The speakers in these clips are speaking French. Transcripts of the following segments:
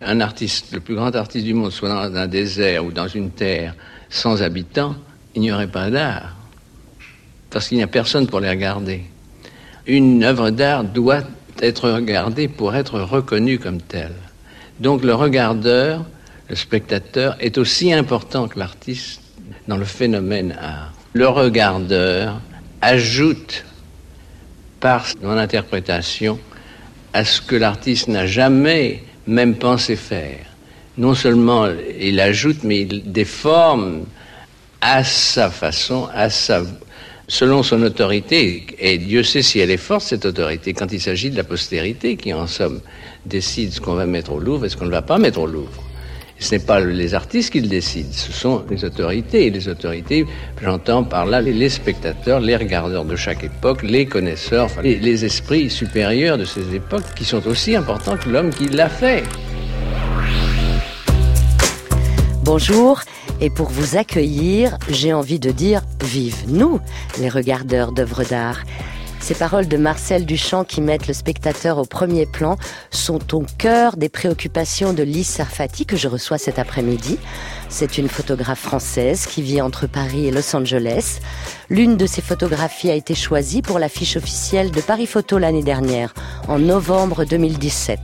Un artiste, le plus grand artiste du monde, soit dans un désert ou dans une terre sans habitants, il n'y aurait pas d'art. Parce qu'il n'y a personne pour les regarder. Une œuvre d'art doit être regardée pour être reconnue comme telle. Donc le regardeur, le spectateur, est aussi important que l'artiste dans le phénomène art. Le regardeur ajoute, par son interprétation, à ce que l'artiste n'a jamais même pensé faire. Non seulement il ajoute, mais il déforme à sa façon, selon son autorité, et Dieu sait si elle est forte, cette autorité, quand il s'agit de la postérité qui, en somme, décide ce qu'on va mettre au Louvre et ce qu'on ne va pas mettre au Louvre. Et ce n'est pas les artistes qui le décident, ce sont les autorités. Et les autorités, j'entends par là les spectateurs, les regardeurs de chaque époque, les connaisseurs, enfin, les esprits supérieurs de ces époques qui sont aussi importants que l'homme qui l'a fait. Bonjour. Et pour vous accueillir, j'ai envie de dire « Vive nous, les regardeurs d'œuvres d'art ». Ces paroles de Marcel Duchamp qui mettent le spectateur au premier plan sont au cœur des préoccupations de Lise Sarfati que je reçois cet après-midi. C'est une photographe française qui vit entre Paris et Los Angeles. L'une de ses photographies a été choisie pour l'affiche officielle de Paris Photo l'année dernière, en novembre 2017.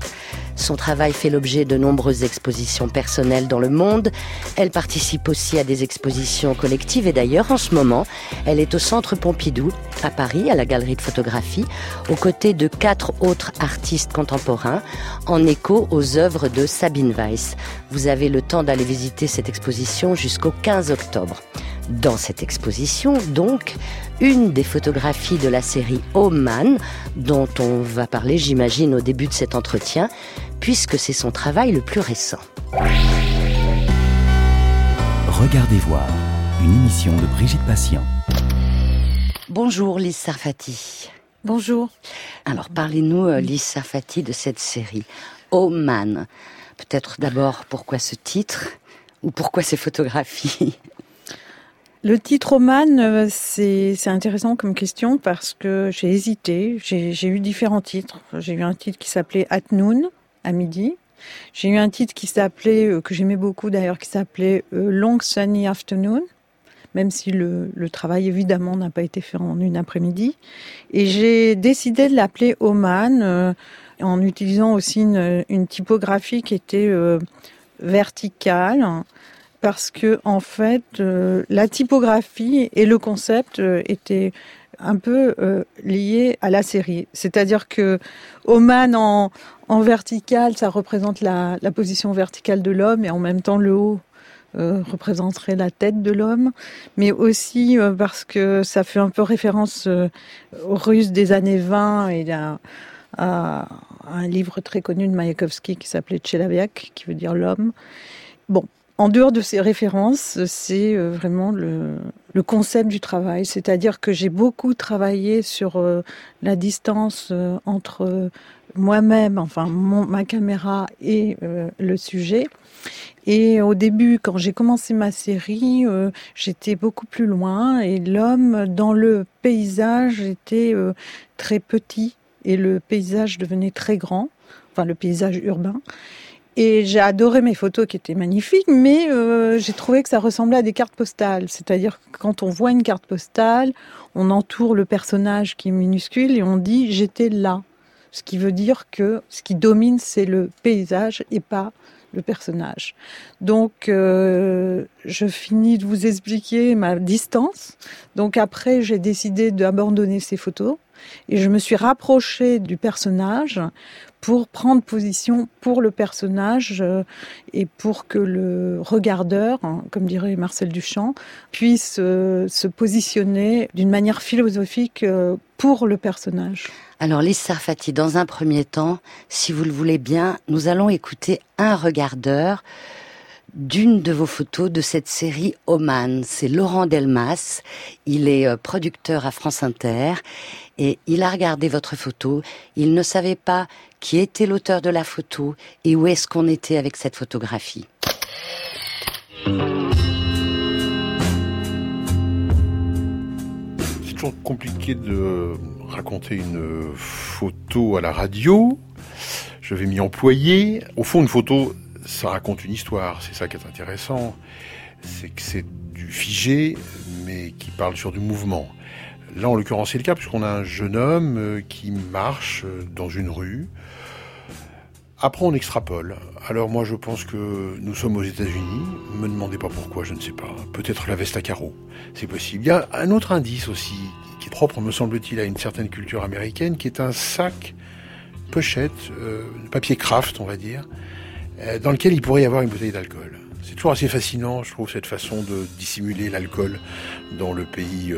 Son travail fait l'objet de nombreuses expositions personnelles dans le monde. Elle participe aussi à des expositions collectives et d'ailleurs, en ce moment, elle est au Centre Pompidou, à Paris, à la galerie de photographie, aux côtés de 4 autres artistes contemporains, en écho aux œuvres de Sabine Weiss. Vous avez le temps d'aller visiter cette exposition jusqu'au 15 octobre. Dans cette exposition, donc, une des photographies de la série Oman, dont on va parler, j'imagine, au début de cet entretien, puisque c'est son travail le plus récent. Regardez voir, une émission de Brigitte Patient. Bonjour Lise Sarfati. Bonjour. Alors, parlez-nous, Lise Sarfati, de cette série Oman. Peut-être d'abord, pourquoi ce titre ou pourquoi ces photographies? Le titre Oman, c'est intéressant comme question parce que j'ai hésité. J'ai eu différents titres. J'ai eu un titre qui s'appelait At Noon, à midi. J'ai eu un titre qui s'appelait, que j'aimais beaucoup d'ailleurs, qui s'appelait Long Sunny Afternoon, même si le travail évidemment n'a pas été fait en une après-midi. Et j'ai décidé de l'appeler Oman en utilisant aussi une typographie qui était verticale. Parce que, en fait, la typographie et le concept étaient un peu liés à la série. C'est-à-dire que Oman en vertical, ça représente la position verticale de l'homme et en même temps le haut représenterait la tête de l'homme. Mais aussi parce que ça fait un peu référence aux Russes des années 20 et à un livre très connu de Mayakovsky qui s'appelait Tchelaviak, qui veut dire l'homme. Bon. En dehors de ces références, c'est vraiment le concept du travail. C'est-à-dire que j'ai beaucoup travaillé sur la distance entre moi-même, enfin ma caméra et le sujet. Et au début, quand j'ai commencé ma série, j'étais beaucoup plus loin et l'homme dans le paysage était très petit et le paysage devenait très grand, enfin le paysage urbain. Et j'ai adoré mes photos qui étaient magnifiques, mais j'ai trouvé que ça ressemblait à des cartes postales. C'est-à-dire que quand on voit une carte postale, on entoure le personnage qui est minuscule et on dit « j'étais là ». Ce qui veut dire que ce qui domine, c'est le paysage et pas le personnage. Donc, je finis de vous expliquer ma distance. Donc après, j'ai décidé d'abandonner ces photos et je me suis rapprochée du personnage pour prendre position pour le personnage et pour que le regardeur, comme dirait Marcel Duchamp, puisse se positionner d'une manière philosophique pour le personnage. Alors Lise Sarfati, dans un premier temps, si vous le voulez bien, nous allons écouter un regardeur d'une de vos photos de cette série Oman. C'est Laurent Delmas, il est producteur à France Inter et il a regardé votre photo. Il ne savait pas qui était l'auteur de la photo et où est-ce qu'on était avec cette photographie. C'est toujours compliqué de raconter une photo à la radio. Je vais m'y employer. Au fond, une photo, ça raconte une histoire, c'est ça qui est intéressant. C'est que c'est du figé, mais qui parle sur du mouvement. Là, en l'occurrence, c'est le cas, puisqu'on a un jeune homme qui marche dans une rue. Après, on extrapole. Alors moi, je pense que nous sommes aux États-Unis. Ne me demandez pas pourquoi, je ne sais pas. Peut-être la veste à carreaux, c'est possible. Il y a un autre indice aussi, qui est propre, me semble-t-il, à une certaine culture américaine, qui est un sac, pochette, papier craft, on va dire, dans lequel il pourrait y avoir une bouteille d'alcool. C'est toujours assez fascinant, je trouve, cette façon de dissimuler l'alcool dans le pays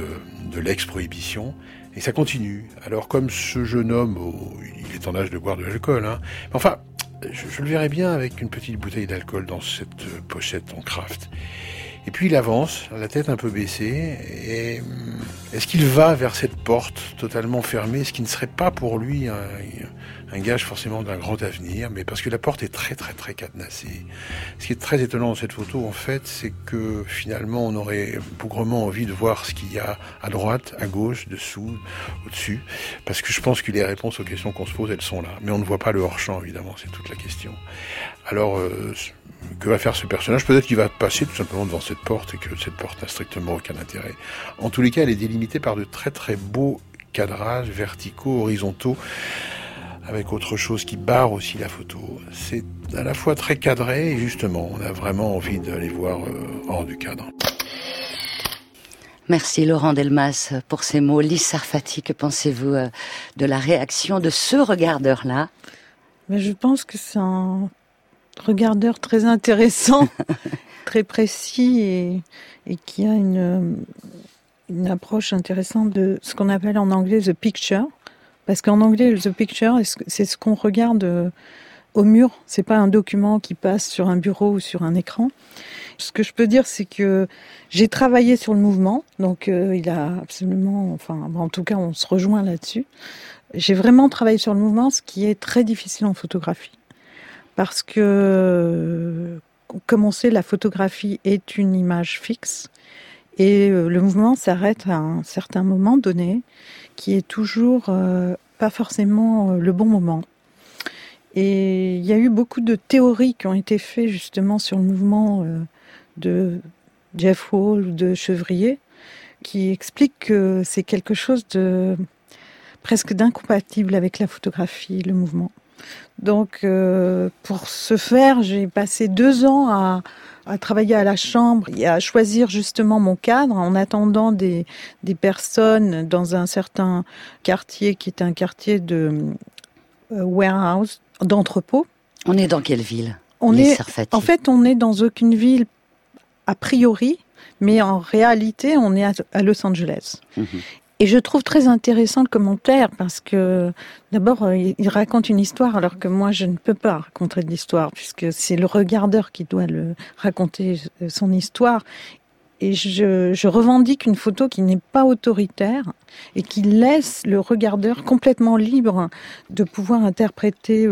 de l'ex-prohibition. Et ça continue. Alors, comme ce jeune homme, il est en âge de boire de l'alcool, hein, mais enfin... Je le verrais bien avec une petite bouteille d'alcool dans cette pochette en craft. Et puis il avance, la tête un peu baissée, et est-ce qu'il va vers cette porte totalement fermée, ce qui ne serait pas pour lui un gage forcément d'un grand avenir, mais parce que la porte est très très très cadenassée. Ce qui est très étonnant dans cette photo, en fait, c'est que finalement on aurait bougrement envie de voir ce qu'il y a à droite, à gauche, dessous, au-dessus, parce que je pense que les réponses aux questions qu'on se pose, elles sont là. Mais on ne voit pas le hors-champ, évidemment, c'est toute la question. Alors, que va faire ce personnage? Peut-être qu'il va passer tout simplement devant cette porte et que cette porte n'a strictement aucun intérêt. En tous les cas, elle est délimitée par de très très beaux cadrages verticaux, horizontaux, avec autre chose qui barre aussi la photo. C'est à la fois très cadré et justement, on a vraiment envie d'aller voir hors du cadre. Merci Laurent Delmas pour ces mots. Lise Sarfati, que pensez-vous de la réaction de ce regardeur-là? Mais je pense que c'est un regardeur très intéressant, très précis et qui a une approche intéressante de ce qu'on appelle en anglais « the picture ». Parce qu'en anglais, « the picture », c'est ce qu'on regarde au mur. C'est pas un document qui passe sur un bureau ou sur un écran. Ce que je peux dire, c'est que j'ai travaillé sur le mouvement. Donc, il a absolument... Enfin, en tout cas, on se rejoint là-dessus. J'ai vraiment travaillé sur le mouvement, ce qui est très difficile en photographie. Parce que, comme on sait, la photographie est une image fixe et le mouvement s'arrête à un certain moment donné qui est toujours pas forcément le bon moment. Et il y a eu beaucoup de théories qui ont été faites justement sur le mouvement de Jeff Wall ou de Chevrier qui expliquent que c'est quelque chose de... presque d'incompatible avec la photographie, le mouvement. Donc, pour ce faire, j'ai passé 2 ans à travailler à la chambre et à choisir justement mon cadre en attendant des personnes dans un certain quartier qui est un quartier de warehouse, d'entrepôt. On est dans quelle ville? En fait, on n'est dans aucune ville a priori, mais en réalité, on est à Los Angeles. Mmh. Et je trouve très intéressant le commentaire parce que d'abord il raconte une histoire alors que moi je ne peux pas raconter de l'histoire puisque c'est le regardeur qui doit le raconter son histoire. Et je revendique une photo qui n'est pas autoritaire et qui laisse le regardeur complètement libre de pouvoir interpréter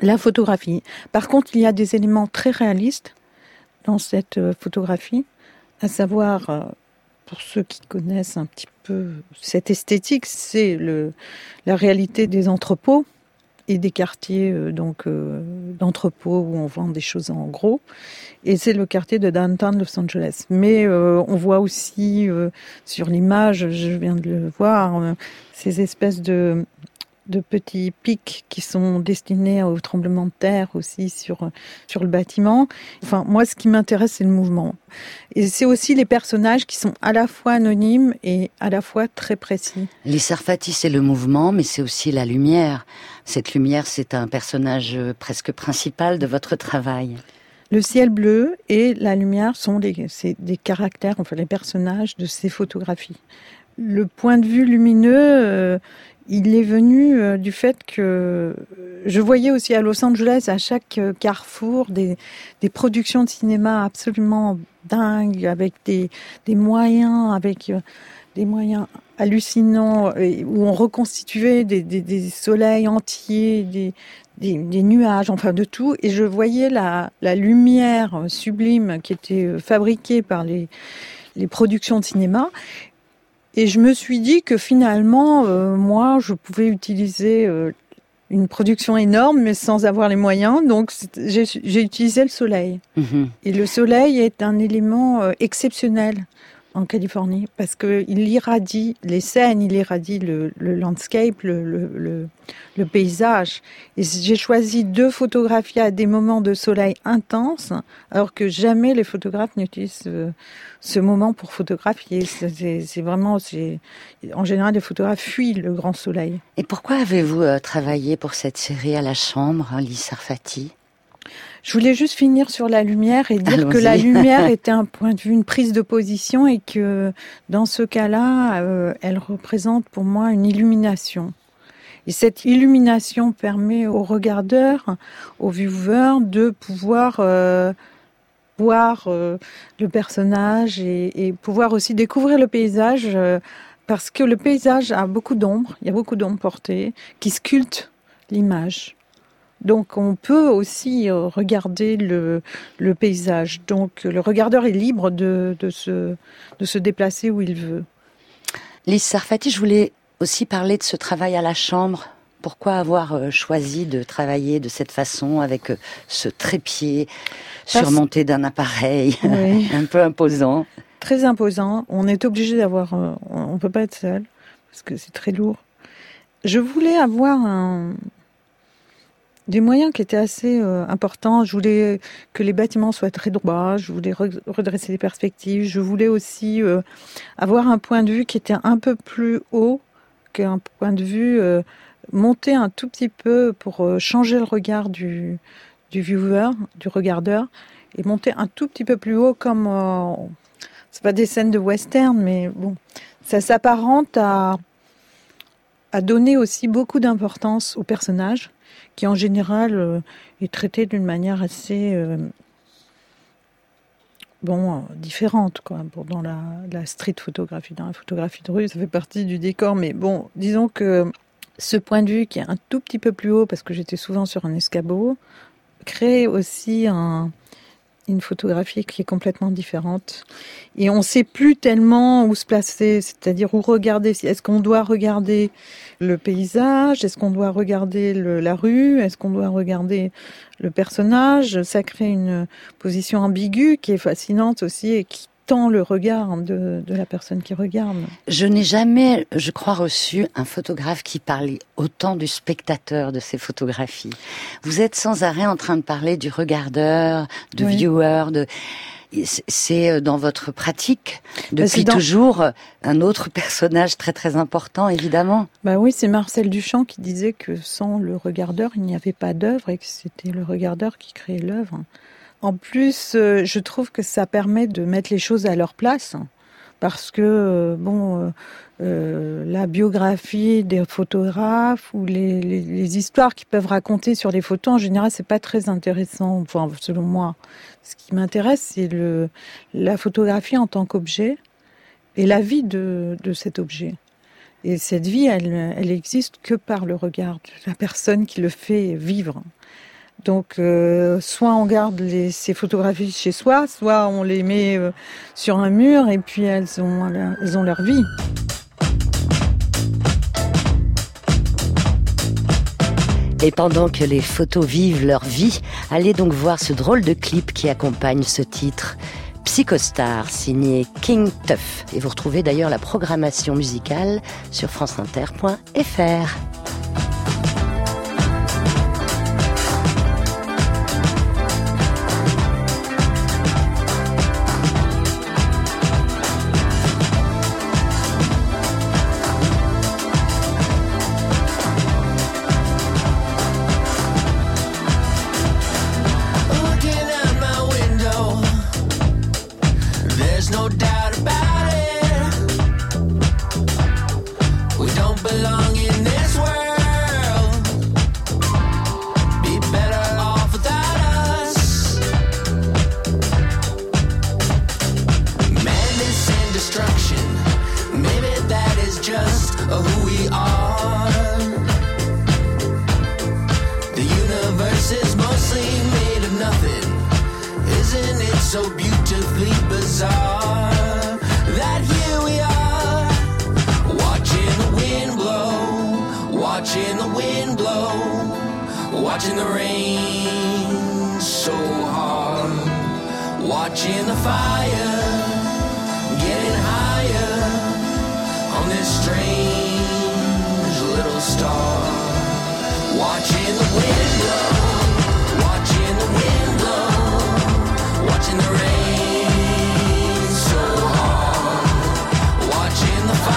la photographie. Par contre, il y a des éléments très réalistes dans cette photographie, à savoir... Pour ceux qui connaissent un petit peu cette esthétique, c'est la réalité des entrepôts et des quartiers d'entrepôts où on vend des choses en gros. Et c'est le quartier de downtown Los Angeles. Mais on voit aussi sur l'image, je viens de le voir, ces espèces de petits pics qui sont destinés au tremblement de terre aussi sur le bâtiment. Enfin, moi, ce qui m'intéresse, c'est le mouvement. Et c'est aussi les personnages qui sont à la fois anonymes et à la fois très précis. Lise Sarfati, c'est le mouvement, mais c'est aussi la lumière. Cette lumière, c'est un personnage presque principal de votre travail. Le ciel bleu et la lumière sont c'est des caractères, enfin les personnages de ces photographies. Le point de vue lumineux... il est venu du fait que je voyais aussi à Los Angeles, à chaque carrefour, des productions de cinéma absolument dingues, avec des moyens hallucinants, où on reconstituait des soleils entiers, des nuages, enfin de tout. Et je voyais la lumière sublime qui était fabriquée par les productions de cinéma. Et je me suis dit que finalement, moi, je pouvais utiliser une production énorme, mais sans avoir les moyens. Donc, j'ai utilisé le soleil. Mmh. Et le soleil est un élément exceptionnel en Californie, parce qu'il irradie les scènes, il irradie le landscape, le paysage. Et j'ai choisi de photographier à des moments de soleil intense, alors que jamais les photographes n'utilisent ce moment pour photographier. C'est vraiment, en général, les photographes fuient le grand soleil. Et pourquoi avez-vous travaillé pour cette série à la chambre, hein, Lise Sarfati? Je voulais juste finir sur la lumière et dire Allons-y. Que la lumière était un point de vue, une prise de position, et que dans ce cas-là, elle représente pour moi une illumination. Et cette illumination permet aux regardeurs, aux viewers, de pouvoir voir le personnage et pouvoir aussi découvrir le paysage, parce que le paysage a beaucoup d'ombres, il y a beaucoup d'ombres portées qui sculptent l'image. Donc, on peut aussi regarder le paysage. Donc, le regardeur est libre de se déplacer où il veut. Lise Sarfati, je voulais aussi parler de ce travail à la chambre. Pourquoi avoir choisi de travailler de cette façon, avec ce trépied surmonté d'un appareil un peu imposant? Très imposant. On est obligé d'avoir... On ne peut pas être seul, parce que c'est très lourd. Je voulais avoir des moyens qui étaient assez importants. Je voulais que les bâtiments soient très droits, je voulais redresser les perspectives, je voulais aussi avoir un point de vue qui était un peu plus haut qu'un point de vue monté un tout petit peu pour changer le regard du viewer, du regardeur, et monter un tout petit peu plus haut comme... c'est pas des scènes de western, mais bon, ça s'apparente à donner aussi beaucoup d'importance au personnage, qui en général est traité d'une manière assez différente, quoi. Dans la street photographie, dans la photographie de rue, ça fait partie du décor, mais bon, disons que ce point de vue qui est un tout petit peu plus haut, parce que j'étais souvent sur un escabeau, crée aussi une photographie qui est complètement différente. Et on ne sait plus tellement où se placer, c'est-à-dire où regarder. Est-ce qu'on doit regarder le paysage? Est-ce qu'on doit regarder la rue? Est-ce qu'on doit regarder le personnage? Ça crée une position ambiguë qui est fascinante aussi et qui tend le regard de la personne qui regarde. Je n'ai jamais, je crois, reçu un photographe qui parlait autant du spectateur de ses photographies. Vous êtes sans arrêt en train de parler du regardeur, du viewer, c'est dans votre pratique depuis toujours un autre personnage très très important, évidemment. Bah oui, c'est Marcel Duchamp qui disait que sans le regardeur, il n'y avait pas d'œuvre et que c'était le regardeur qui créait l'œuvre. En plus, je trouve que ça permet de mettre les choses à leur place, parce que la biographie des photographes ou les histoires qu'ils peuvent raconter sur les photos, en général, c'est pas très intéressant. Enfin, selon moi, ce qui m'intéresse, c'est la photographie en tant qu'objet et la vie de cet objet. Et cette vie, elle existe que par le regard de la personne qui le fait vivre. Donc, soit on garde ces photographies chez soi, soit on les met sur un mur et puis elles ont leur vie. Et pendant que les photos vivent leur vie, allez donc voir ce drôle de clip qui accompagne ce titre. Psychostar, signé King Tuff. Et vous retrouvez d'ailleurs la programmation musicale sur franceinter.fr. Watching the wind blow watching the rain so hard, watching the fire getting higher on this strange little star, watching the wind blow, watching the wind blow, watching the rain so hard, watching the fire.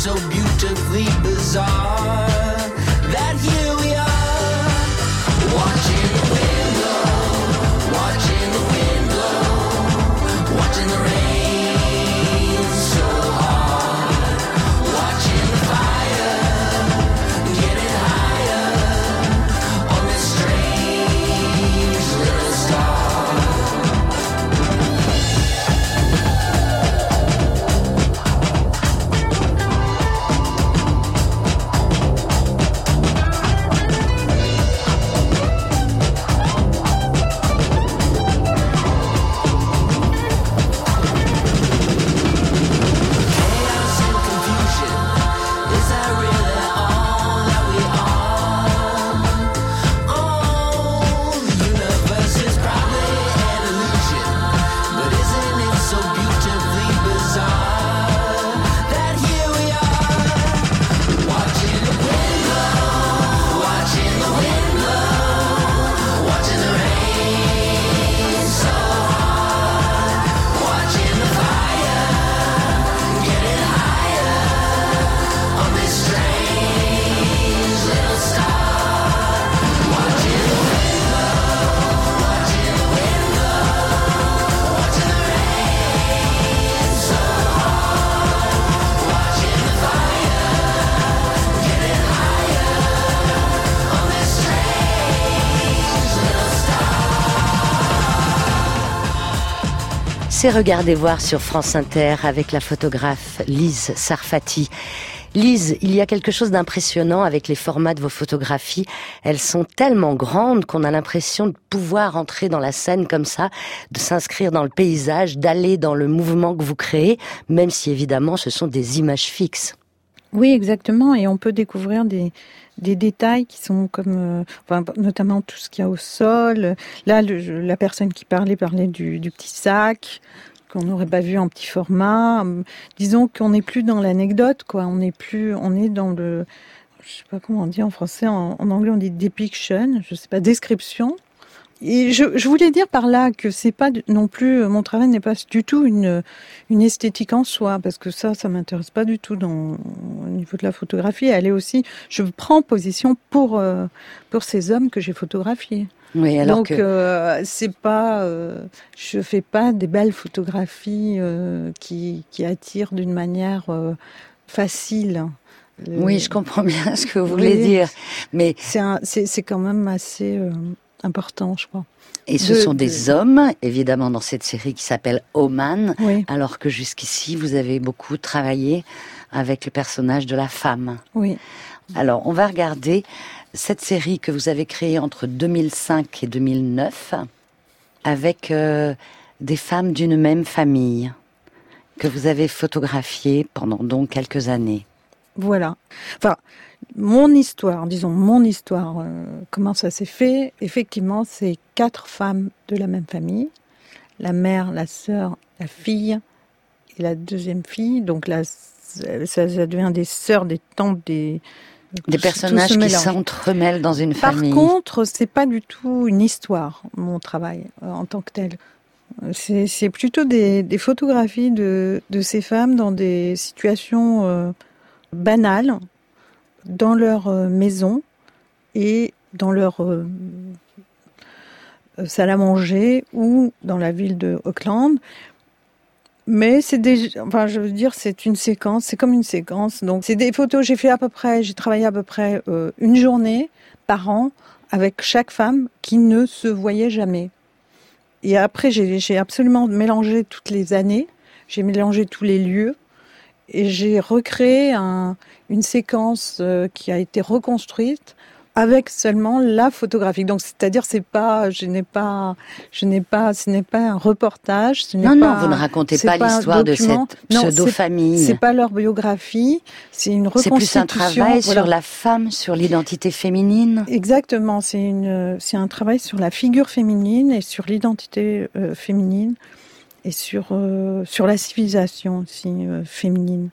So beautifully bizarre that here we are, watching the wind blow, watching the wind blow, watching the rain so hard, watching the fire getting higher on this strange little star. C'est Regardez voir sur France Inter avec la photographe Lise Sarfati. Lise, il y a quelque chose d'impressionnant avec les formats de vos photographies. Elles sont tellement grandes qu'on a l'impression de pouvoir entrer dans la scène comme ça, de s'inscrire dans le paysage, d'aller dans le mouvement que vous créez, même si évidemment ce sont des images fixes. Oui, exactement, et on peut découvrir des détails qui sont comme, notamment tout ce qu'il y a au sol. Là, la personne qui parlait du petit sac qu'on n'aurait pas vu en petit format. Disons qu'on n'est plus dans l'anecdote, quoi. On est dans le, je sais pas comment on dit en français, en anglais on dit depiction, je sais pas, description. Et je voulais dire par là que c'est pas non plus, mon travail n'est pas du tout une esthétique en soi, parce que ça m'intéresse pas du tout au niveau de la photographie. Elle est aussi, je prends position pour ces hommes que j'ai photographiés. Oui, alors donc c'est pas, je fais pas des belles photographies qui attirent d'une manière facile. Oui, je comprends bien ce que vous voulez dire, mais c'est quand même assez important, je crois. Et ce sont des hommes, évidemment, dans cette série qui s'appelle Oman, oui. Alors que jusqu'ici, vous avez beaucoup travaillé avec le personnage de la femme. Oui. Alors, on va regarder cette série que vous avez créée entre 2005 et 2009, avec des femmes d'une même famille, que vous avez photographiées pendant donc quelques années. Voilà. Enfin, mon histoire, comment ça s'est fait? Effectivement, c'est 4 femmes de la même famille. La mère, la sœur, la fille et la deuxième fille. Donc là, ça devient des sœurs, des tantes, des personnages qui s'entremêlent dans une famille. Par contre, c'est pas du tout une histoire, mon travail, en tant que tel. C'est plutôt des photographies de ces femmes dans des situations banales, dans leur maison et dans leur salle à manger ou dans la ville de Oakland. Mais c'est des, enfin, je veux dire, c'est une séquence, c'est comme une séquence. Donc, c'est des photos, j'ai travaillé à peu près une journée par an avec chaque femme qui ne se voyait jamais. Et après, j'ai absolument mélangé toutes les années, j'ai mélangé tous les lieux et j'ai recréé une séquence qui a été reconstruite avec seulement la photographie. Donc, c'est-à-dire, ce n'est pas un reportage. Vous ne racontez pas l'histoire de cette pseudo-famille. C'est pas leur biographie, c'est une reconstitution. C'est plus un travail sur la femme, sur l'identité féminine. Exactement, c'est un travail sur la figure féminine et sur l'identité féminine et sur la civilisation aussi féminine.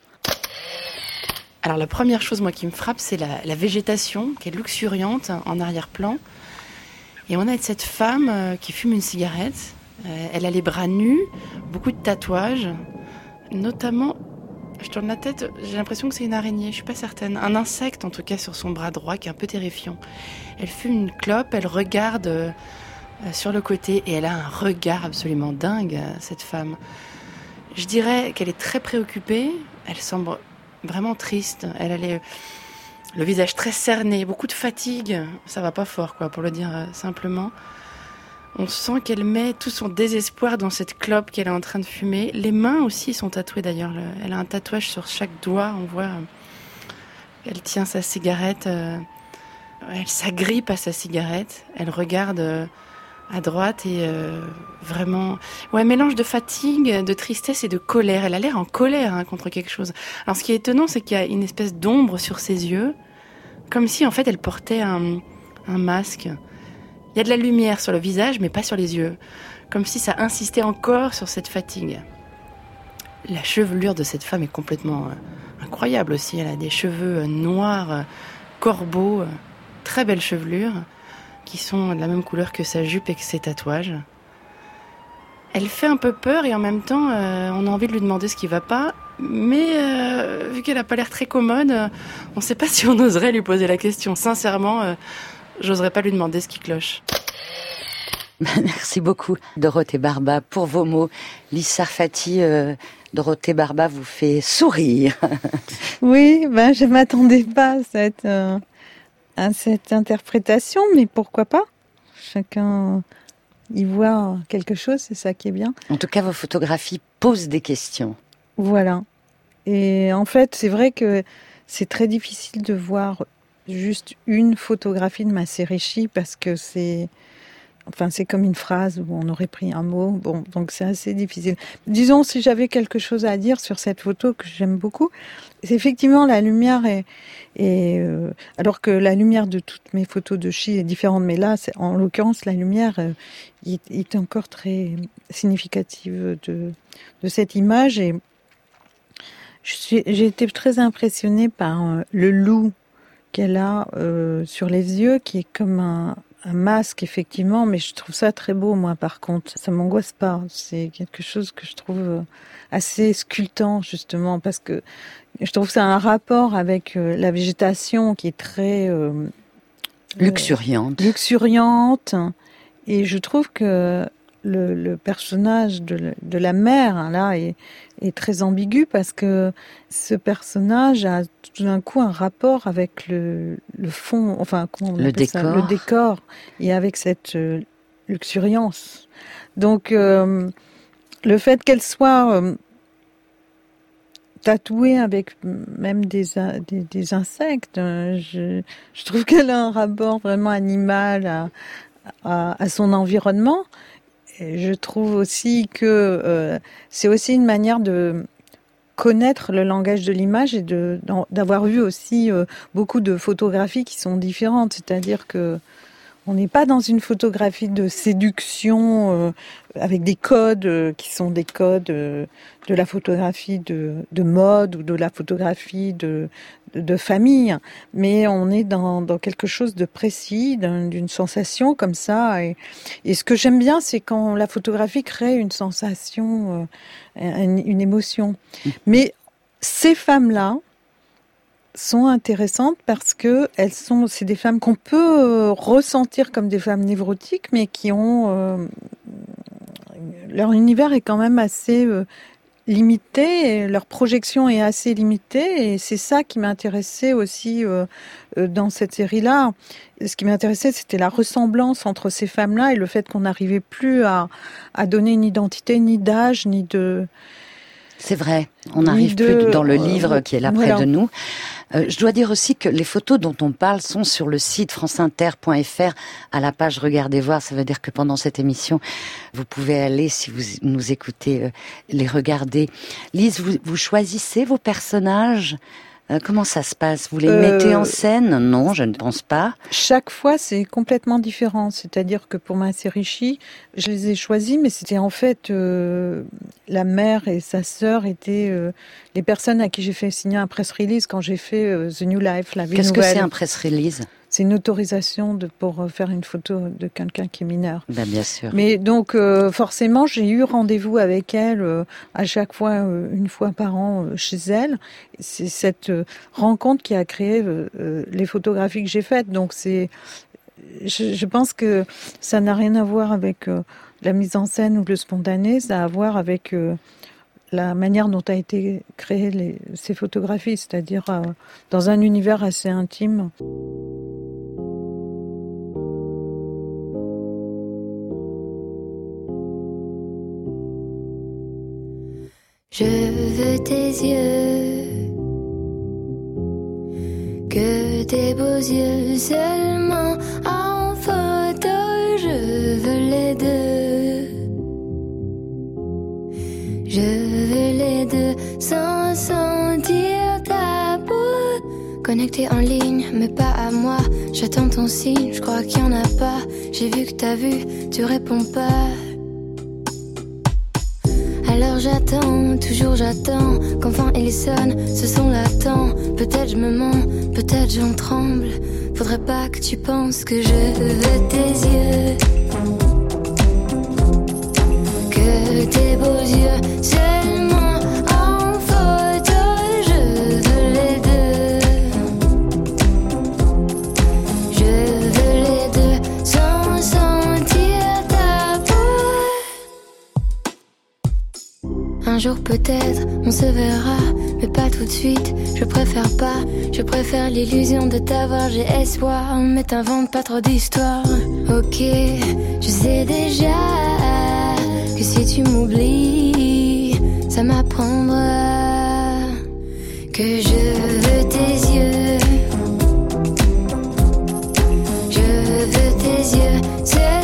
Alors la première chose moi qui me frappe, c'est la végétation qui est luxuriante en arrière-plan. Et on a cette femme qui fume une cigarette, elle a les bras nus, beaucoup de tatouages, notamment, je tourne la tête, j'ai l'impression que c'est une araignée, je ne suis pas certaine, un insecte en tout cas sur son bras droit qui est un peu terrifiant. Elle fume une clope, elle regarde sur le côté et elle a un regard absolument dingue, cette femme. Je dirais qu'elle est très préoccupée, elle semble vraiment triste, elle a le visage très cerné, beaucoup de fatigue, ça va pas fort quoi, pour le dire simplement. On sent qu'elle met tout son désespoir dans cette clope qu'elle est en train de fumer. Les mains aussi sont tatouées d'ailleurs, elle a un tatouage sur chaque doigt, on voit, elle tient sa cigarette, elle s'agrippe à sa cigarette, elle regarde à droite et vraiment... Ouais, mélange de fatigue, de tristesse et de colère. Elle a l'air en colère contre quelque chose. Alors ce qui est étonnant, c'est qu'il y a une espèce d'ombre sur ses yeux, comme si en fait elle portait un masque. Il y a de la lumière sur le visage, mais pas sur les yeux. Comme si ça insistait encore sur cette fatigue. La chevelure de cette femme est complètement incroyable aussi. Elle a des cheveux noirs, corbeaux, très belle chevelure, qui sont de la même couleur que sa jupe et que ses tatouages. Elle fait un peu peur et en même temps, on a envie de lui demander ce qui va pas. Mais vu qu'elle a pas l'air très commode, on sait pas si on oserait lui poser la question. Sincèrement, j'oserais pas lui demander ce qui cloche. Merci beaucoup, Dorothée Barba, pour vos mots. Lise Sarfati, Dorothée Barba vous fait sourire. Oui, je m'attendais pas à cette interprétation, mais pourquoi pas ? Chacun y voit quelque chose, c'est ça qui est bien. En tout cas, vos photographies posent des questions. Voilà. Et en fait, c'est vrai que c'est très difficile de voir juste une photographie de Masséréchi parce que c'est comme une phrase où on aurait pris un mot. Bon, donc c'est assez difficile. Disons, si j'avais quelque chose à dire sur cette photo que j'aime beaucoup, c'est effectivement la lumière est alors que la lumière de toutes mes photos de Chi est différente, mais là, en l'occurrence, la lumière est encore très significative de cette image. Et j'ai été très impressionnée par le loup qu'elle a sur les yeux, qui est comme un masque, effectivement, mais je trouve ça très beau, moi, par contre. Ça m'angoisse pas. C'est quelque chose que je trouve assez sculptant, justement, parce que je trouve que ça a un rapport avec la végétation qui est très... luxuriante. Luxuriante. Et je trouve que le personnage de la mère, là, est très ambigu parce que ce personnage a tout d'un coup un rapport avec le fond, enfin, comment on appelle ça ? Le décor. Et avec cette luxuriance. Donc, le fait qu'elle soit tatouée avec même des insectes, je trouve qu'elle a un rapport vraiment animal à son environnement. Et je trouve aussi que c'est aussi une manière de connaître le langage de l'image et d'avoir vu aussi beaucoup de photographies qui sont différentes. C'est-à-dire que on n'est pas dans une photographie de séduction avec des codes qui sont des codes de la photographie de mode ou de la photographie de famille, mais on est dans quelque chose de précis, d'une sensation comme ça. Et ce que j'aime bien, c'est quand la photographie crée une sensation, une émotion. Mais ces femmes-là, sont intéressantes parce que c'est des femmes qu'on peut ressentir comme des femmes névrotiques, mais qui ont leur univers est quand même assez limité, et leur projection est assez limitée, et c'est ça qui m'intéressait aussi dans cette série-là. Ce qui m'intéressait, c'était la ressemblance entre ces femmes-là et le fait qu'on n'arrivait plus à donner une identité, ni d'âge, ni de... C'est vrai, on n'arrive plus dans le livre qui est là près de nous. Je dois dire aussi que les photos dont on parle sont sur le site franceinter.fr à la page Regardez voir. Ça veut dire que pendant cette émission, vous pouvez aller, si vous nous écoutez, les regarder. Lise, vous choisissez vos personnages ? Comment ça se passe ? Vous les mettez en scène ? Non, je ne pense pas. Chaque fois, c'est complètement différent. C'est-à-dire que pour ma série Chi, je les ai choisis, mais c'était en fait la mère et sa sœur étaient les personnes à qui j'ai fait signer un press release quand j'ai fait The New Life, la vie nouvelle. Qu'est-ce que c'est un press release ? C'est une autorisation pour faire une photo de quelqu'un qui est mineur. Ben bien sûr. Mais donc forcément, j'ai eu rendez-vous avec elle à chaque fois, une fois par an, chez elle. C'est cette rencontre qui a créé les photographies que j'ai faites. Donc je pense que ça n'a rien à voir avec la mise en scène ou le spontané. Ça a à voir avec la manière dont a été créée ces photographies, c'est-à-dire dans un univers assez intime. Je veux tes yeux, que tes beaux yeux seulement en photo, je veux les deux. Je veux les deux sans sentir ta peau. Connecté en ligne, mais pas à moi. J'attends ton signe, je crois qu'il y en a pas. J'ai vu que t'as vu, tu réponds pas. Alors j'attends, toujours j'attends, qu'enfin il sonne, ce son l'attend. Peut-être je me mens, peut-être j'en tremble. Faudrait pas que tu penses que je veux tes yeux, que tes beaux yeux seulement en photo. Je veux les deux, je veux les deux sans sentir ta peau. Un jour peut-être, on se verra, mais pas tout de suite, je préfère pas. Je préfère l'illusion de t'avoir, j'ai espoir, mais t'invente pas trop d'histoires. Ok, je sais déjà que si tu m'oublies, ça m'apprendra que je veux tes yeux. Je veux tes yeux seulement.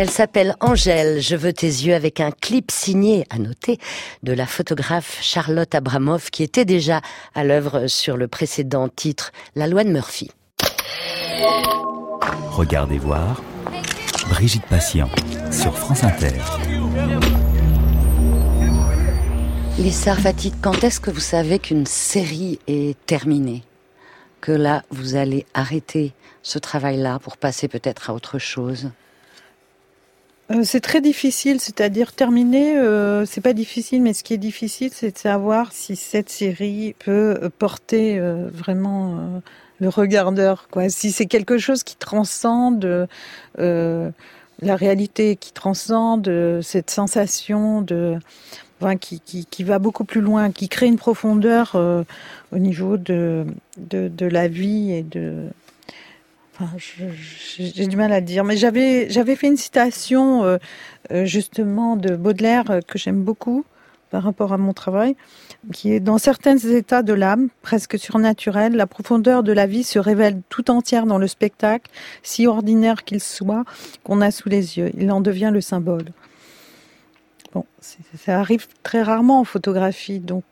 Elle s'appelle Angèle, Je veux tes yeux, avec un clip signé, à noter, de la photographe Charlotte Abramoff, qui était déjà à l'œuvre sur le précédent titre, La loi de Murphy. Regardez voir, Brigitte Patient, sur France Inter. Lise Sarfati, quand est-ce que vous savez qu'une série est terminée ? Que là, vous allez arrêter ce travail-là pour passer peut-être à autre chose ? C'est très difficile, c'est-à-dire terminer, c'est pas difficile, mais ce qui est difficile, c'est de savoir si cette série peut porter vraiment le regardeur, quoi. Si c'est quelque chose qui transcende la réalité, qui transcende cette sensation de, enfin, qui va beaucoup plus loin, qui crée une profondeur au niveau de la vie et de... J'ai du mal à dire, mais j'avais fait une citation justement de Baudelaire que j'aime beaucoup par rapport à mon travail, qui est: dans certains états de l'âme, presque surnaturels, la profondeur de la vie se révèle tout entière dans le spectacle, si ordinaire qu'il soit, qu'on a sous les yeux. Il en devient le symbole. Bon, ça arrive très rarement en photographie, donc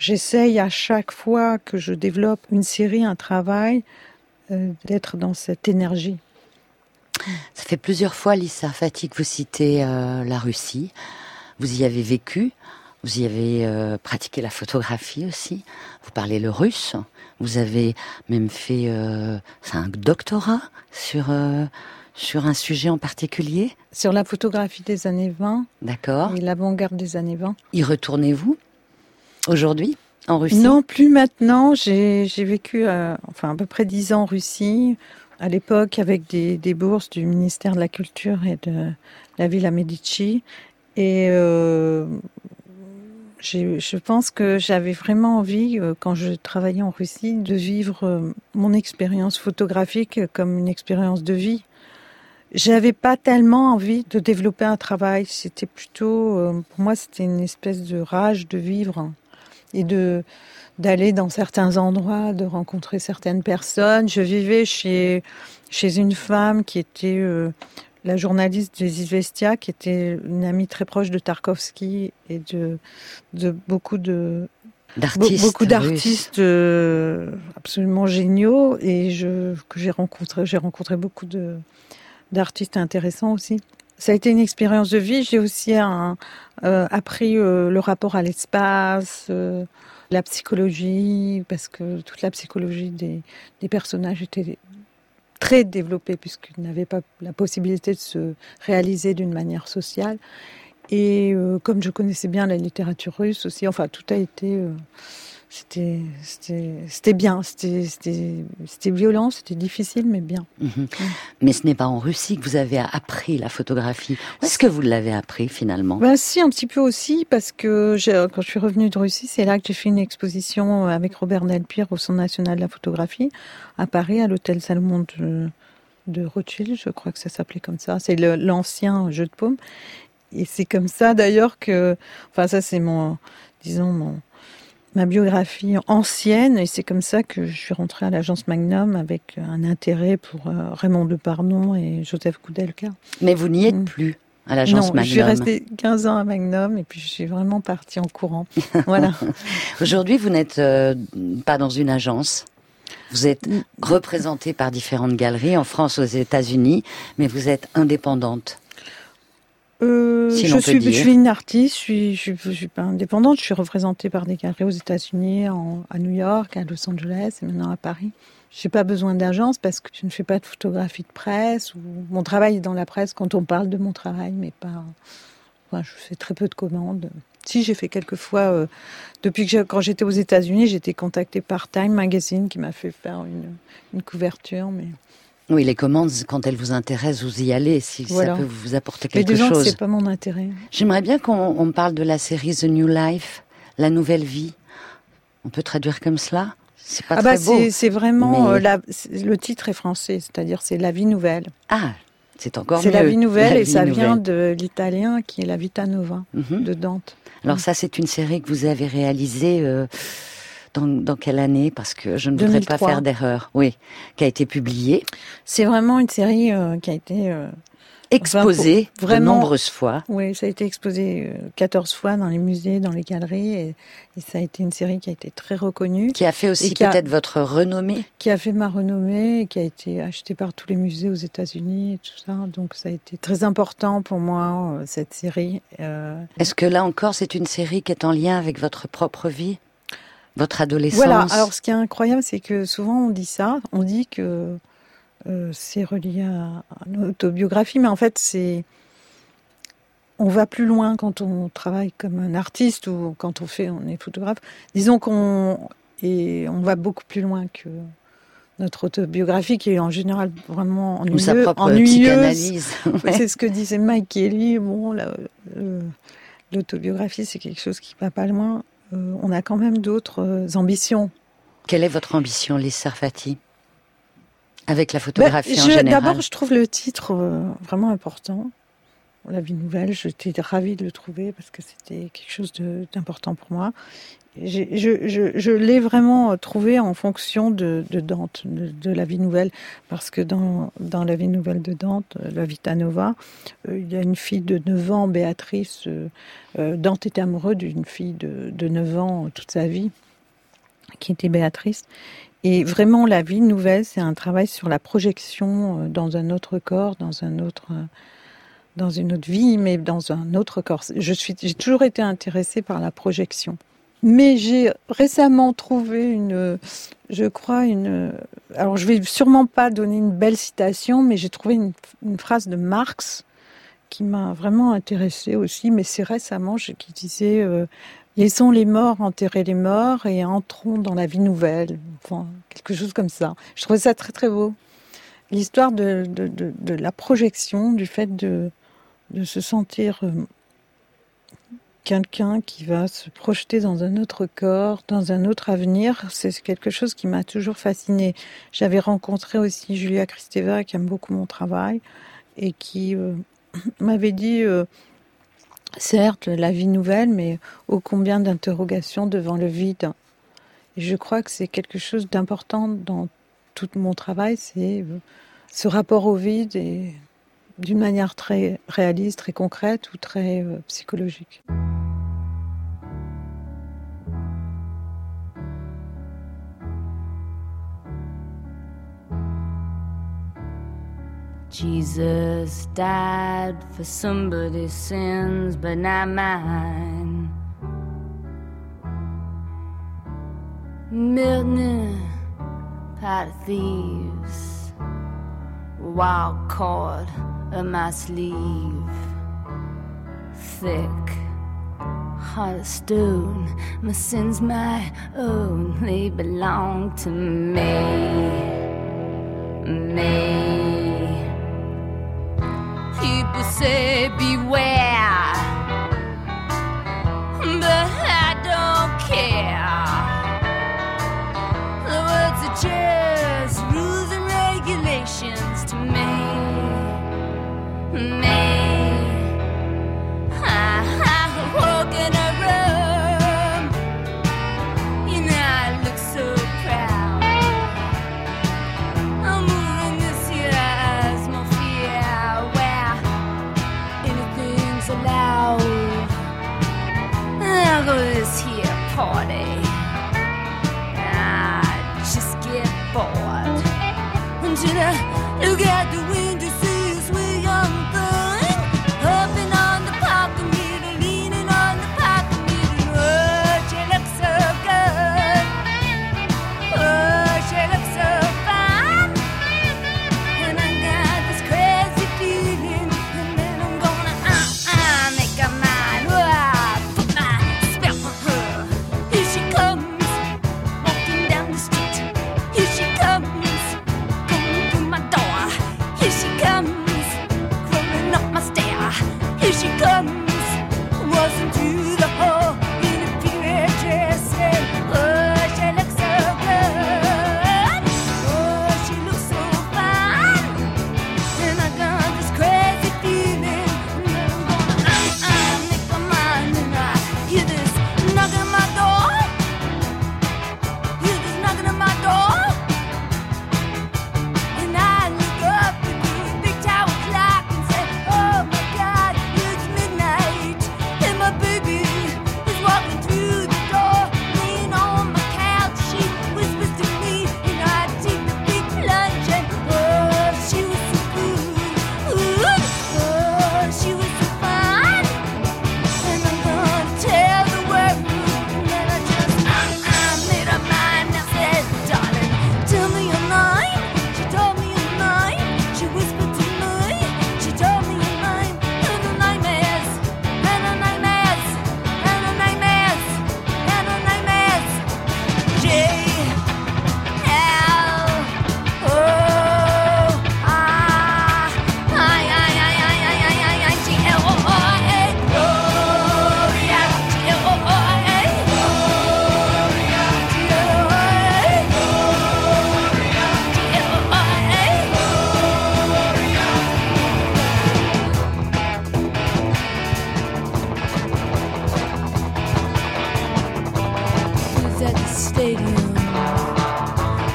j'essaye à chaque fois que je développe une série, un travail, d'être dans cette énergie. Ça fait plusieurs fois, Lise Sarfati, que vous citez la Russie. Vous y avez vécu, vous y avez pratiqué la photographie aussi, vous parlez le russe, vous avez même fait un doctorat sur un sujet en particulier. Sur la photographie des années 20. D'accord. Et l'avant-garde des années 20. Y retournez-vous aujourd'hui ? En Russie ? Non, plus maintenant. J'ai vécu à peu près 10 ans en Russie, à l'époque avec des bourses du ministère de la Culture et de la Villa Medici. Et je pense que j'avais vraiment envie, quand je travaillais en Russie, de vivre mon expérience photographique comme une expérience de vie. J'avais pas tellement envie de développer un travail. C'était plutôt, pour moi, c'était une espèce de rage de vivre. Et d'aller dans certains endroits, de rencontrer certaines personnes. Je vivais chez une femme qui était la journaliste des Izvestia, qui était une amie très proche de Tarkovsky et de beaucoup d'artistes, beaucoup d'artistes absolument géniaux, et j'ai rencontré beaucoup d'artistes intéressants aussi. Ça a été une expérience de vie. J'ai aussi appris le rapport à l'espace, la psychologie, parce que toute la psychologie des personnages était très développée, puisqu'ils n'avaient pas la possibilité de se réaliser d'une manière sociale. Et comme je connaissais bien la littérature russe aussi, tout a été... C'était bien, c'était violent, c'était difficile, mais bien. Mmh. Mais ce n'est pas en Russie que vous avez appris la photographie. Est-ce que vous l'avez appris finalement ? Ben si, un petit peu aussi, parce que quand je suis revenue de Russie, c'est là que j'ai fait une exposition avec Robert Delpire au Centre National de la Photographie, à Paris, à l'hôtel Salomon de Rothschild, je crois que ça s'appelait comme ça. C'est l'ancien Jeu de Paume. Et c'est comme ça d'ailleurs que... ça c'est ma biographie ancienne, et c'est comme ça que je suis rentrée à l'agence Magnum avec un intérêt pour Raymond Depardon et Joseph Koudelka. Mais vous n'y êtes plus à l'agence Magnum. Non, je suis restée 15 ans à Magnum et puis je suis vraiment partie en courant. Voilà. Aujourd'hui, vous n'êtes pas dans une agence. Vous êtes représentée par différentes galeries en France, aux États-Unis, mais vous êtes indépendante. Je suis une artiste, je suis pas indépendante, je suis représentée par des galeries aux États-Unis, à New York, à Los Angeles et maintenant à Paris. J'ai pas besoin d'agence parce que je ne fais pas de photographie de presse, ou mon travail est dans la presse quand on parle de mon travail, mais pas. Je fais très peu de commandes. Si, j'ai fait quelques fois, quand j'étais aux États-Unis, j'ai été contactée par Time Magazine qui m'a fait faire une couverture, mais. Oui, les commandes, quand elles vous intéressent, vous y allez, ça peut vous apporter quelque chose. Mais disons que c'est pas mon intérêt. J'aimerais bien qu'on parle de la série The New Life, La Nouvelle Vie. On peut traduire comme cela ? C'est pas très beau. C'est vraiment... le titre est français, c'est-à-dire c'est La Vie Nouvelle. Ah, c'est encore mieux. C'est La Vie Nouvelle vient de l'italien qui est la Vita Nova, de Dante. Alors ça, c'est une série que vous avez réalisée... Dans quelle année ? Parce que je ne voudrais 2003. Pas faire d'erreur. Oui, qui a été publiée. C'est vraiment une série qui a été exposé vraiment, de nombreuses fois. Oui, ça a été exposé 14 fois dans les musées, dans les galeries, et ça a été une série qui a été très reconnue. Qui a fait aussi peut-être votre renommée. Qui a fait ma renommée, qui a été achetée par tous les musées aux États-Unis et tout ça. Donc ça a été très important pour moi, cette série. Est-ce que là encore, c'est une série qui est en lien avec votre propre vie ? Votre adolescence. Voilà, alors ce qui est incroyable, c'est que souvent on dit ça, on dit que c'est relié à une autobiographie, mais en fait c'est... On va plus loin quand on travaille comme un artiste ou quand on est photographe. Disons on va beaucoup plus loin que notre autobiographie qui est en général vraiment ennuyeuse. Ou sa propre psychanalyse. Ouais. C'est ce que disait Mike Kelly, bon, l'autobiographie c'est quelque chose qui va pas loin. On a quand même d'autres ambitions. Quelle est votre ambition, Lise Sarfati, avec la photographie en général? D'abord, je trouve le titre vraiment important. La vie nouvelle, j'étais ravie de le trouver parce que c'était quelque chose d'important pour moi. Je l'ai vraiment trouvé en fonction de Dante, de la vie nouvelle, parce que dans la vie nouvelle de Dante, la Vita Nova, il y a une fille de 9 ans, Béatrice. Dante était amoureux d'une fille de 9 ans toute sa vie, qui était Béatrice. Et vraiment, la vie nouvelle, c'est un travail sur la projection dans un autre corps, dans une autre vie, mais dans un autre corps. J'ai toujours été intéressée par la projection. Mais j'ai récemment trouvé alors je vais sûrement pas donner une belle citation, mais j'ai trouvé une phrase de Marx qui m'a vraiment intéressée aussi, mais c'est récemment, qui disait « Laissons les morts enterrer les morts et entrons dans la vie nouvelle ». Enfin, quelque chose comme ça. Je trouvais ça très très beau. L'histoire de la projection, du fait de se sentir quelqu'un qui va se projeter dans un autre corps, dans un autre avenir, c'est quelque chose qui m'a toujours fascinée. J'avais rencontré aussi Julia Kristeva, qui aime beaucoup mon travail, et qui m'avait dit, certes, la vie nouvelle, mais ô combien d'interrogations devant le vide. Et je crois que c'est quelque chose d'important dans tout mon travail, c'est ce rapport au vide, et d'une manière très réaliste, très concrète ou très psychologique. Jesus died for somebody's sins, but not mine. Milton, pot of thieves, wild cord in my sleeve, thick heart of stone, my sins my own, they belong to me. People say beware, but I don't care, the words are just rules and regulations to me. Look at the window, see a sweet young thing, hopping on the parking meter, leaning on the parking meter. Oh, she looks so good. Oh, she looks so fine. And I got this crazy feeling, and then I'm gonna make her mine. Oh, put my spell on her. Here she comes, walking down the street. Here she comes. Here she comes. at the stadium.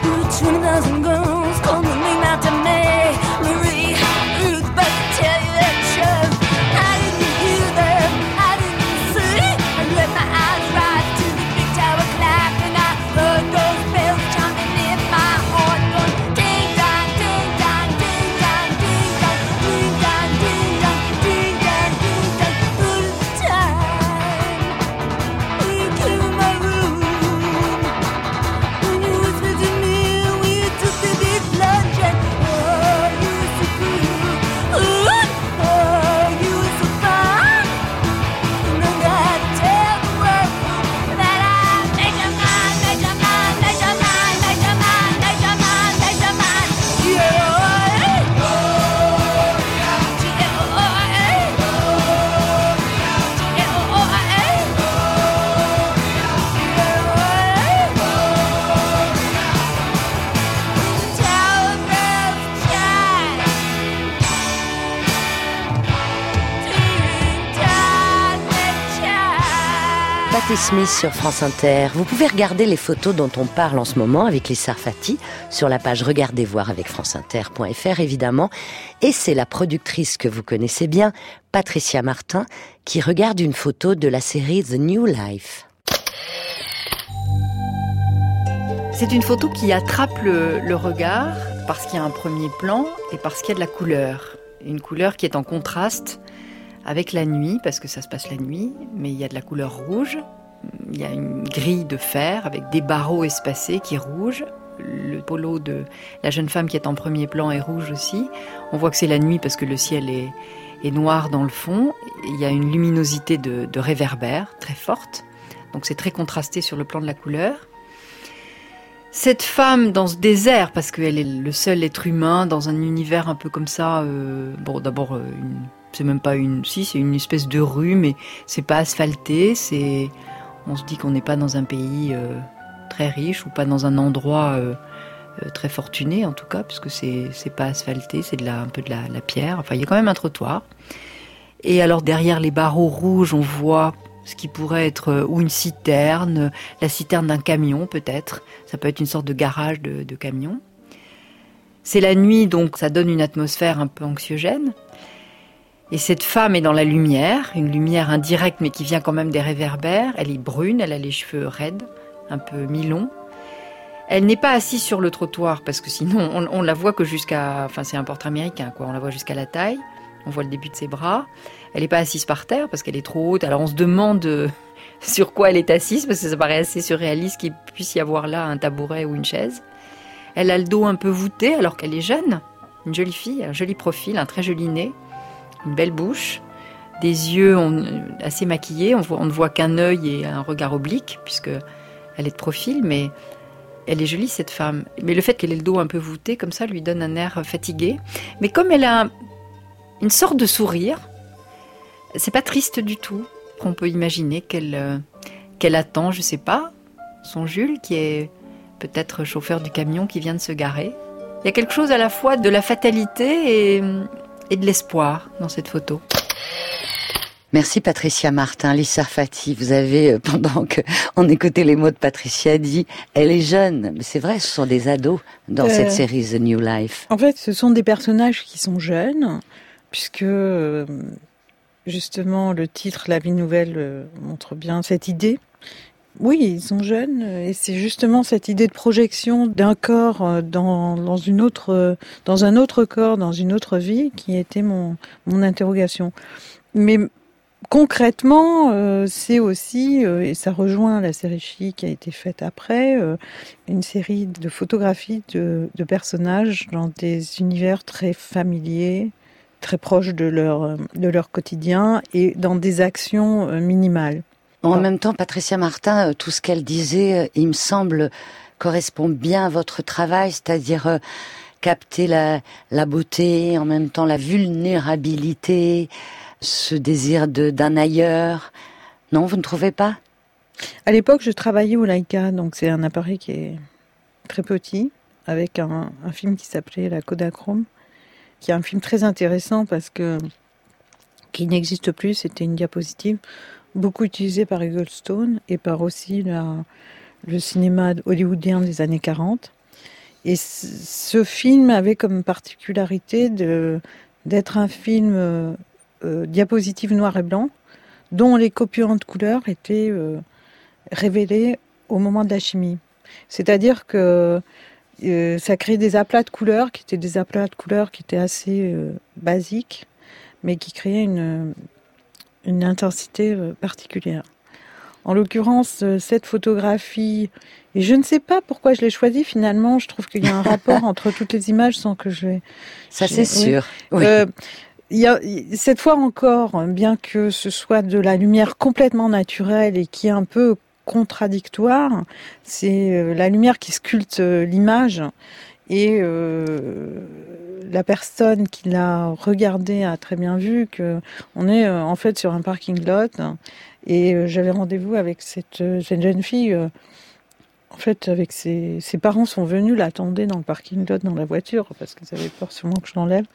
There were 20,000 girls calling out to May, Marie, Ruth, but to tell you the truth, I didn't hear them, I didn't see. I let my eyes rise to the big tower clock, and I heard those bells jumping in my heart, going ding dong, ding dong, ding dong, ding dong, ding dong, ding dong, ding dong, ding dong. All the time when you came in my room, when you whispered to me, when you took the big plunge, and oh, you were so cool, ooh, oh, you were so fine. And I gotta tell the world that I made your mind, made your mind, made your mind, made your mind, made your mind, made your mind. Yeah, Patti Smith sur France Inter. Vous pouvez regarder les photos dont on parle en ce moment avec Lise Sarfati sur la page Regardez voir avec franceinter.fr évidemment. Et c'est la productrice que vous connaissez bien, Patricia Martin, qui regarde une photo de la série The New Life. C'est une photo qui attrape le regard parce qu'il y a un premier plan et parce qu'il y a de la couleur. Une couleur qui est en contraste avec la nuit, parce que ça se passe la nuit, mais il y a de la couleur rouge, il y a une grille de fer avec des barreaux espacés qui est rouge, le polo de la jeune femme qui est en premier plan est rouge aussi, on voit que c'est la nuit parce que le ciel est noir dans le fond, il y a une luminosité de réverbère très forte, donc c'est très contrasté sur le plan de la couleur. Cette femme dans ce désert, parce qu'elle est le seul être humain dans un univers un peu comme ça, c'est même pas c'est une espèce de rue, mais c'est pas asphalté, on se dit qu'on n'est pas dans un pays très riche, ou pas dans un endroit très fortuné en tout cas, puisque c'est pas asphalté, c'est un peu de la pierre, enfin il y a quand même un trottoir. Et alors derrière les barreaux rouges, on voit ce qui pourrait être ou une citerne, la citerne d'un camion peut-être, ça peut être une sorte de garage de camion. C'est la nuit, donc ça donne une atmosphère un peu anxiogène. Et cette femme est dans la lumière, une lumière indirecte mais qui vient quand même des réverbères. Elle est brune, elle a les cheveux raides, un peu mi-longs. Elle n'est pas assise sur le trottoir parce que sinon on la voit que jusqu'à... Enfin c'est un portrait américain quoi, on la voit jusqu'à la taille, on voit le début de ses bras. Elle n'est pas assise par terre parce qu'elle est trop haute, alors on se demande sur quoi elle est assise parce que ça paraît assez surréaliste qu'il puisse y avoir là un tabouret ou une chaise. Elle a le dos un peu voûté alors qu'elle est jeune, une jolie fille, un joli profil, un très joli nez. Une belle bouche, des yeux assez maquillés, on ne voit qu'un œil et un regard oblique, puisque elle est de profil, mais elle est jolie cette femme. Mais le fait qu'elle ait le dos un peu voûté, comme ça, lui donne un air fatigué. Mais comme elle a une sorte de sourire, c'est pas triste du tout. On peut imaginer qu'elle attend, je sais pas, son Jules, qui est peut-être chauffeur du camion qui vient de se garer. Il y a quelque chose à la fois de la fatalité et de l'espoir dans cette photo. Merci Patricia Martin, Lise Sarfati. Vous avez, pendant qu'on écoutait les mots de Patricia, dit « Elle est jeune ». Mais c'est vrai, ce sont des ados dans cette série The New Life. En fait, ce sont des personnages qui sont jeunes, puisque justement le titre « La vie nouvelle » montre bien cette idée. Oui, ils sont jeunes et c'est justement cette idée de projection d'un corps dans un autre corps, dans une autre vie qui était mon interrogation. Mais concrètement, c'est aussi, et ça rejoint la série Chic qui a été faite après, une série de photographies de personnages dans des univers très familiers, très proches de leur quotidien et dans des actions minimales. En même temps, Patricia Martin, tout ce qu'elle disait, il me semble, correspond bien à votre travail, c'est-à-dire capter la beauté, en même temps la vulnérabilité, ce désir d'un ailleurs. Non, vous ne trouvez pas ? À l'époque, je travaillais au Leica, donc c'est un appareil qui est très petit, avec un film qui s'appelait La Kodachrome, qui est un film très intéressant parce que qui n'existe plus, c'était une diapositive. Beaucoup utilisé par Eaglestone et par aussi la, le cinéma hollywoodien des années 40. Et ce film avait comme particularité d'être un film diapositive noir et blanc, dont les copulantes couleurs étaient révélées au moment de la chimie. C'est-à-dire que ça crée des aplats de couleurs, qui étaient assez basiques, mais qui créaient une intensité particulière. En l'occurrence, cette photographie, et je ne sais pas pourquoi je l'ai choisie finalement, je trouve qu'il y a un rapport entre toutes les images sans que je... Ça c'est sûr, oui. Cette fois encore, bien que ce soit de la lumière complètement naturelle et qui est un peu contradictoire, c'est la lumière qui sculpte l'image et la personne qui l'a regardée a très bien vu qu'on est en fait sur un parking lot et j'avais rendez-vous avec cette jeune fille. En fait, avec ses parents sont venus l'attendaient dans le parking lot, dans la voiture, parce qu'ils avaient peur sûrement que je l'enlève.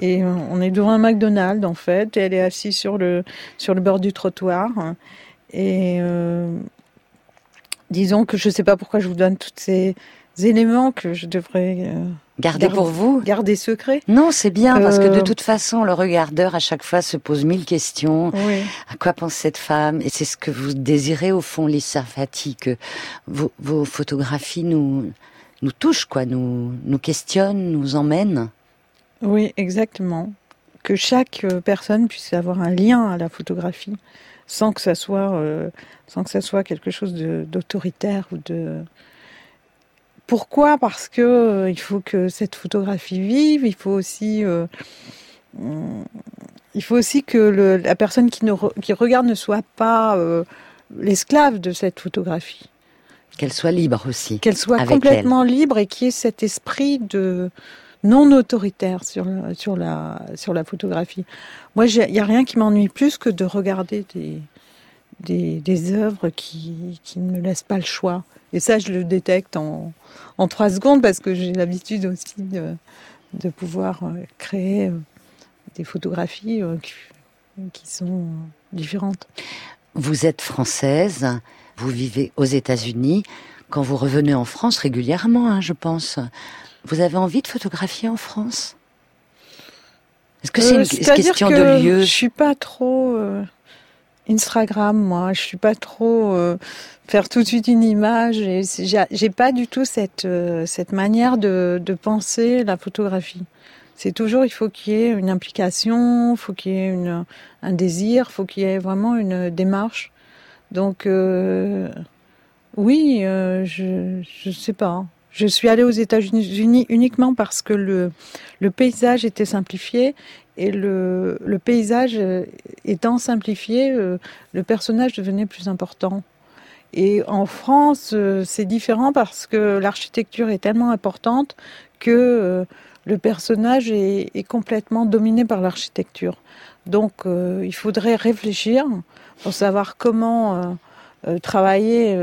Et on est devant un McDonald's, en fait, et elle est assise sur le bord du trottoir. Et disons que je ne sais pas pourquoi je vous donne tous ces éléments que je devrais... Garder pour vous. Garder secret. Non, c'est bien, parce que de toute façon, le regardeur, à chaque fois, se pose mille questions. Oui. À quoi pense cette femme? Et c'est ce que vous désirez, au fond, Lise Sarfati, que vos photographies nous touchent, quoi, nous questionnent, nous emmènent. Oui, exactement. Que chaque personne puisse avoir un lien à la photographie, sans que ça soit quelque chose d'autoritaire ou de... Pourquoi ? Parce que il faut que cette photographie vive. Il faut aussi que la personne qui regarde ne soit pas l'esclave de cette photographie. Qu'elle soit libre aussi. Qu'elle soit complètement libre et qu'il y ait cet esprit de non autoritaire sur la photographie. Moi, il y a rien qui m'ennuie plus que de regarder des œuvres qui ne me laissent pas le choix. Et ça, je le détecte en 3 secondes parce que j'ai l'habitude aussi de pouvoir créer des photographies qui sont différentes. Vous êtes française, vous vivez aux États-Unis. Quand vous revenez en France régulièrement, hein, je pense, vous avez envie de photographier en France ? Est-ce que c'est une question de lieu ? Je suis pas trop... Instagram, moi, je suis pas trop faire tout de suite une image. Et j'ai pas du tout cette manière de penser la photographie. C'est toujours, il faut qu'il y ait une implication, il faut qu'il y ait un désir, il faut qu'il y ait vraiment une démarche. Donc oui, je sais pas. Je suis allée aux États-Unis uniquement parce que le paysage était simplifié. Et le paysage étant simplifié, le personnage devenait plus important. Et en France, c'est différent parce que l'architecture est tellement importante que le personnage est complètement dominé par l'architecture. Donc il faudrait réfléchir pour savoir comment travailler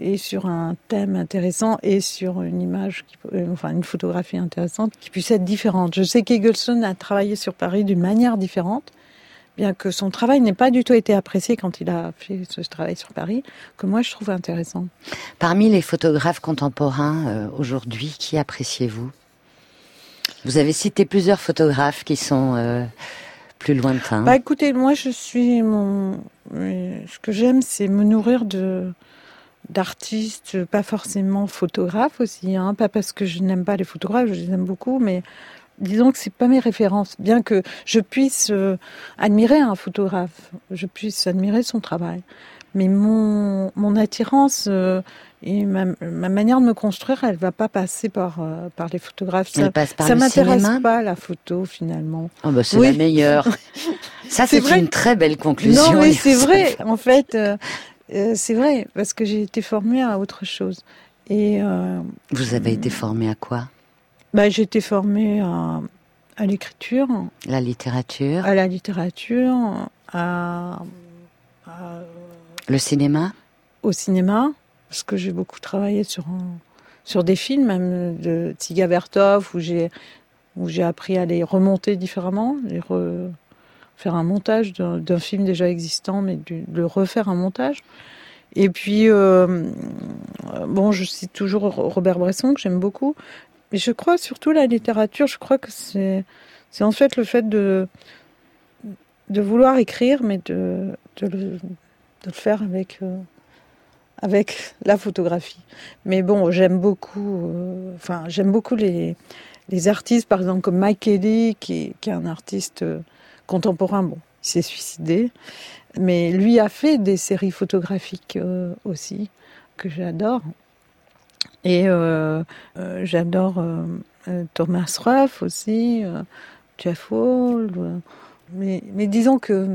et sur un thème intéressant et sur une image, une photographie intéressante qui puisse être différente. Je sais qu'Eagleson a travaillé sur Paris d'une manière différente, bien que son travail n'ait pas du tout été apprécié quand il a fait ce travail sur Paris, que moi je trouve intéressant. Parmi les photographes contemporains aujourd'hui, qui appréciez-vous ? Vous avez cité plusieurs photographes qui sont... plus lointain. Bah écoutez, moi ce que j'aime, c'est me nourrir d'artistes, pas forcément photographes aussi, hein, pas parce que je n'aime pas les photographes, je les aime beaucoup, mais disons que c'est pas mes références, bien que je puisse admirer un photographe, je puisse admirer son travail, mais mon attirance et ma manière de me construire, elle va pas passer par les photographes. Ça m'intéresse pas, la photo, finalement. Oh bah c'est la meilleure. Ça, c'est vrai. Une très belle conclusion. Non, mais c'est vrai. En fait, c'est vrai, parce que j'ai été formée à autre chose. Et vous avez été formée à quoi ? Bah, j'ai été formée à l'écriture, à la littérature, à le cinéma. Au cinéma. Parce que j'ai beaucoup travaillé sur des films, même de Tsiga Bertov, où j'ai appris à les remonter différemment, faire un montage d'un film déjà existant, mais de le refaire un montage. Et puis, bon, je cite toujours Robert Bresson, que j'aime beaucoup, mais je crois surtout la littérature, je crois que c'est en fait le fait de vouloir écrire, mais de le faire avec la photographie. Mais bon, j'aime beaucoup les artistes, par exemple comme Mike Kelly, qui est un artiste contemporain, bon, il s'est suicidé, mais lui a fait des séries photographiques aussi, que j'adore. Et j'adore Thomas Ruff aussi, Jeff Wall, mais disons que,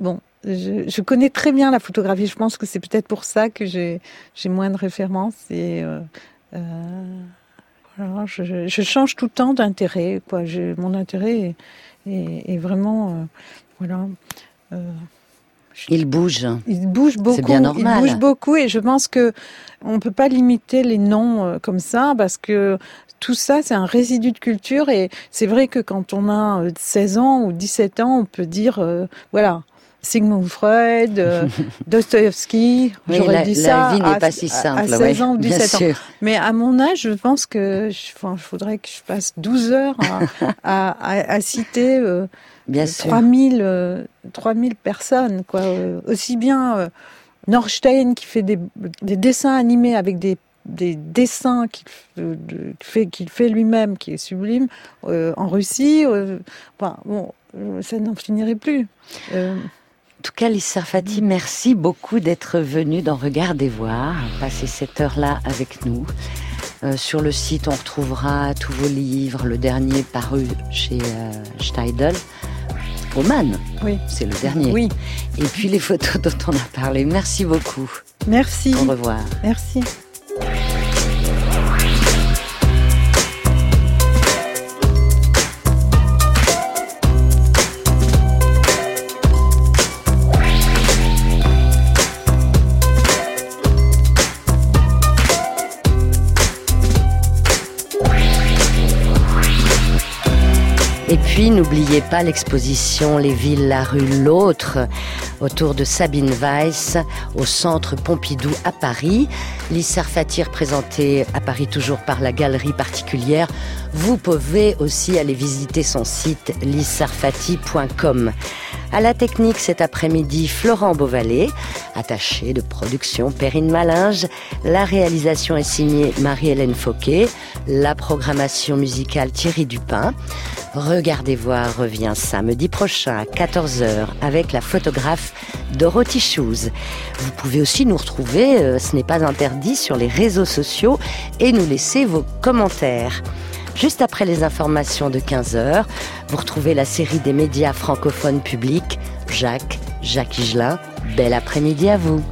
bon, je connais très bien la photographie, je pense que c'est peut-être pour ça que j'ai moins de références, et alors je change tout le temps d'intérêt, quoi. Mon intérêt est vraiment voilà. Il bouge beaucoup. C'est bien normal. Il bouge beaucoup, et je pense que on peut pas limiter les noms comme ça, parce que tout ça, c'est un résidu de culture, et c'est vrai que quand on a 16 ans ou 17 ans, on peut dire voilà. Sigmund Freud, Dostoïevski, oui, j'aurais dit ça. La vie n'est pas si simple. À 16 ans ou 17 ans. Sûr. Mais à mon âge, je pense que il faudrait que je passe 12 heures à citer 3000 personnes, quoi. Aussi bien Norstein, qui fait des dessins animés avec des dessins qu'il fait lui-même, qui est sublime, en Russie. Ça n'en finirait plus. En tout cas, Lise Sarfati, merci beaucoup d'être venue dans Regardez voir, passer cette heure-là avec nous. Sur le site, on retrouvera tous vos livres, le dernier paru chez Steidl, Oman, oui. C'est le dernier. Oui. Et puis les photos dont on a parlé. Merci beaucoup. Merci. Au revoir. Merci. Et puis, n'oubliez pas l'exposition « Les villes, la rue, l'autre » autour de Sabine Weiss au Centre Pompidou à Paris. Lise Sarfati, présentée à Paris toujours par la galerie particulière. Vous pouvez aussi aller visiter son site lisesarfati.com. À la technique cet après-midi, Florent Beauvalet, attaché de production Perrine Malinge. La réalisation est signée Marie-Hélène Fauquet. La programmation musicale Thierry Dupin. Regardez voir revient samedi prochain à 14h avec la photographe Dorothée Barba. Vous pouvez aussi nous retrouver, ce n'est pas interdit, sur les réseaux sociaux et nous laisser vos commentaires. Juste après les informations de 15h, vous retrouvez la série des médias francophones publics. Jacques Higelin, bel après-midi à vous.